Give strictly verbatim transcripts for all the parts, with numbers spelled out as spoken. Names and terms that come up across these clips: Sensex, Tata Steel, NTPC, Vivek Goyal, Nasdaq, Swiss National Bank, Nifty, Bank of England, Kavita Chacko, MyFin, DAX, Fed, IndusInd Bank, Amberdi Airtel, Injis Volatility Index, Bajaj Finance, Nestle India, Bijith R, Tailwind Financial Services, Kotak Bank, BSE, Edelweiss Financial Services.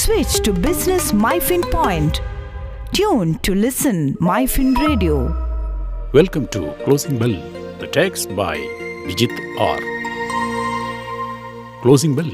Switch to Business MyFin Point. Tune to listen MyFin Radio. Welcome to Closing Bell, the text by Bijith R. Closing Bell.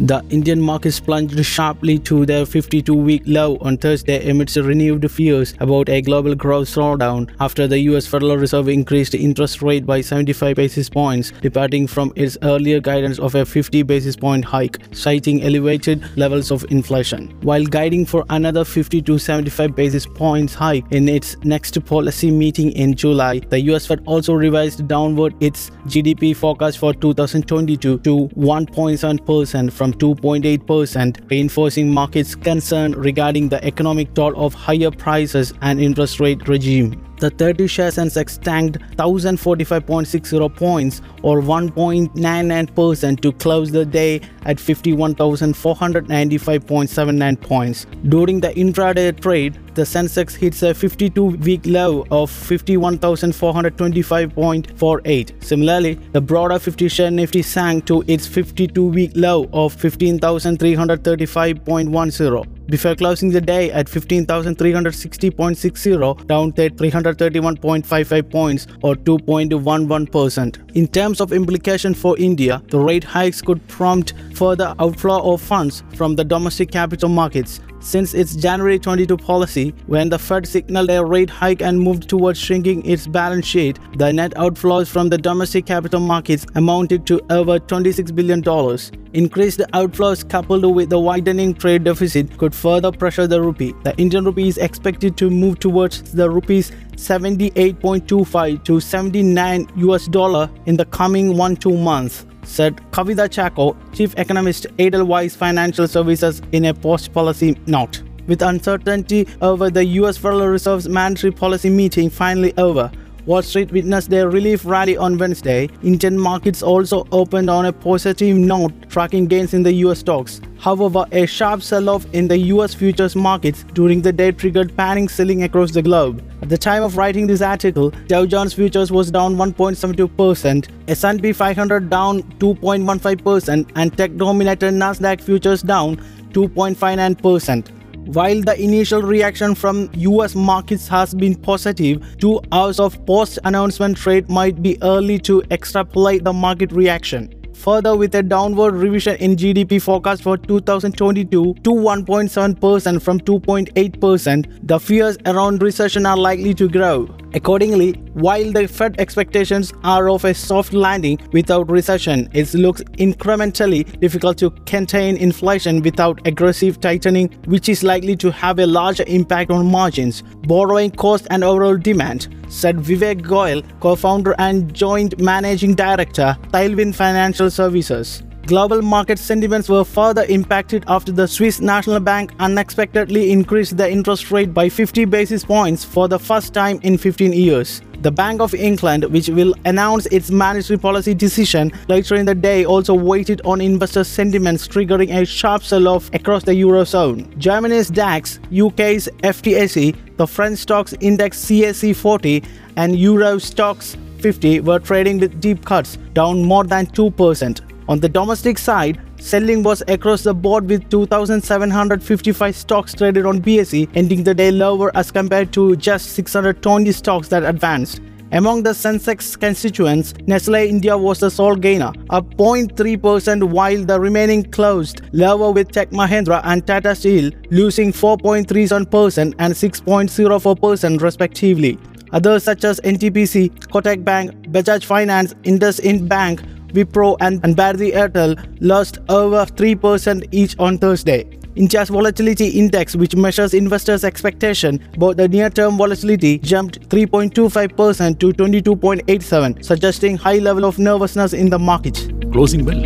The Indian markets plunged sharply to their fifty-two-week low on Thursday amidst renewed fears about a global growth slowdown after the U S Federal Reserve increased interest rate by seventy-five basis points, departing from its earlier guidance of a fifty basis point hike, citing elevated levels of inflation, while guiding for another fifty to seventy-five basis points hike in its next policy meeting in July. The U S Fed also revised downward its G D P forecast for two thousand twenty-two to one point seven percent from two point eight percent, reinforcing markets' concern regarding the economic toll of higher prices and interest rate regime. The thirty-share Sensex tanked one thousand forty-five point six zero points or one point nine nine percent to close the day at fifty-one thousand four hundred ninety-five point seven nine points. During the intraday trade, the Sensex hits a fifty-two-week low of fifty-one thousand four hundred twenty-five point four eight. Similarly, the broader fifty-share Nifty sank to its fifty-two-week low of fifteen thousand three hundred thirty-five point one zero. Before closing the day at fifteen thousand three hundred sixty point six zero, down three hundred thirty-one point five five points or two point one one percent. In terms of implication for India, the rate hikes could prompt further outflow of funds from the domestic capital markets. Since its January twenty-two policy, when the Fed signaled a rate hike and moved towards shrinking its balance sheet, the net outflows from the domestic capital markets amounted to over twenty-six billion dollars. Increased outflows coupled with the widening trade deficit could further pressure the rupee. The Indian rupee is expected to move towards the rupees seventy-eight point two five to seventy-nine U S dollar in the coming one to two months, said Kavita Chacko, Chief Economist, Edelweiss Financial Services, in a post-policy note. With uncertainty over the U S Federal Reserve's monetary policy meeting finally over, Wall Street witnessed a relief rally on Wednesday. Indian markets also opened on a positive note, tracking gains in the U S stocks. However, a sharp sell-off in the U S futures markets during the day triggered panic selling across the globe. At the time of writing this article, Dow Jones futures was down one point seven two percent, S and P five hundred down two point one five percent, and tech-dominated Nasdaq futures down two point five nine percent. While the initial reaction from U S markets has been positive, two hours of post-announcement trade might be early to extrapolate the market reaction. Further, with a downward revision in G D P forecast for two thousand twenty-two to one point seven percent from two point eight percent, the fears around recession are likely to grow. Accordingly, while the Fed expectations are of a soft landing without recession, it looks incrementally difficult to contain inflation without aggressive tightening, which is likely to have a larger impact on margins, borrowing costs and overall demand, said Vivek Goyal, co-founder and joint managing director, Tailwind Financial Services. Global market sentiments were further impacted after the Swiss National Bank unexpectedly increased the interest rate by fifty basis points for the first time in fifteen years. The Bank of England, which will announce its monetary policy decision later in the day, also waited on investor sentiments, triggering a sharp sell-off across the Eurozone. Germany's DAX, U K's F T S E, the French stocks index C A C forty, and Euro stocks fifty were trading with deep cuts, down more than two percent. On the domestic side, selling was across the board with two thousand seven hundred fifty-five stocks traded on B S E, ending the day lower as compared to just six hundred twenty stocks that advanced. Among the Sensex constituents, Nestle India was the sole gainer, up zero point three percent, while the remaining closed lower with Tech Mahindra and Tata Steel losing four point three one percent and six point zero four percent respectively. Others such as N T P C, Kotak Bank, Bajaj Finance, IndusInd Bank, Wipro and Amberdi Airtel lost over three percent each on Thursday. Injis Volatility Index, which measures investors' expectation about the near-term volatility, jumped three point two five percent to twenty-two point eight seven, suggesting high level of nervousness in the market. Closing bell.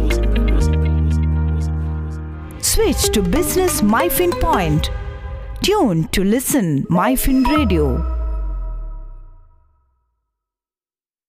Switch to Business MyFin Point. Tune to listen MyFin Radio.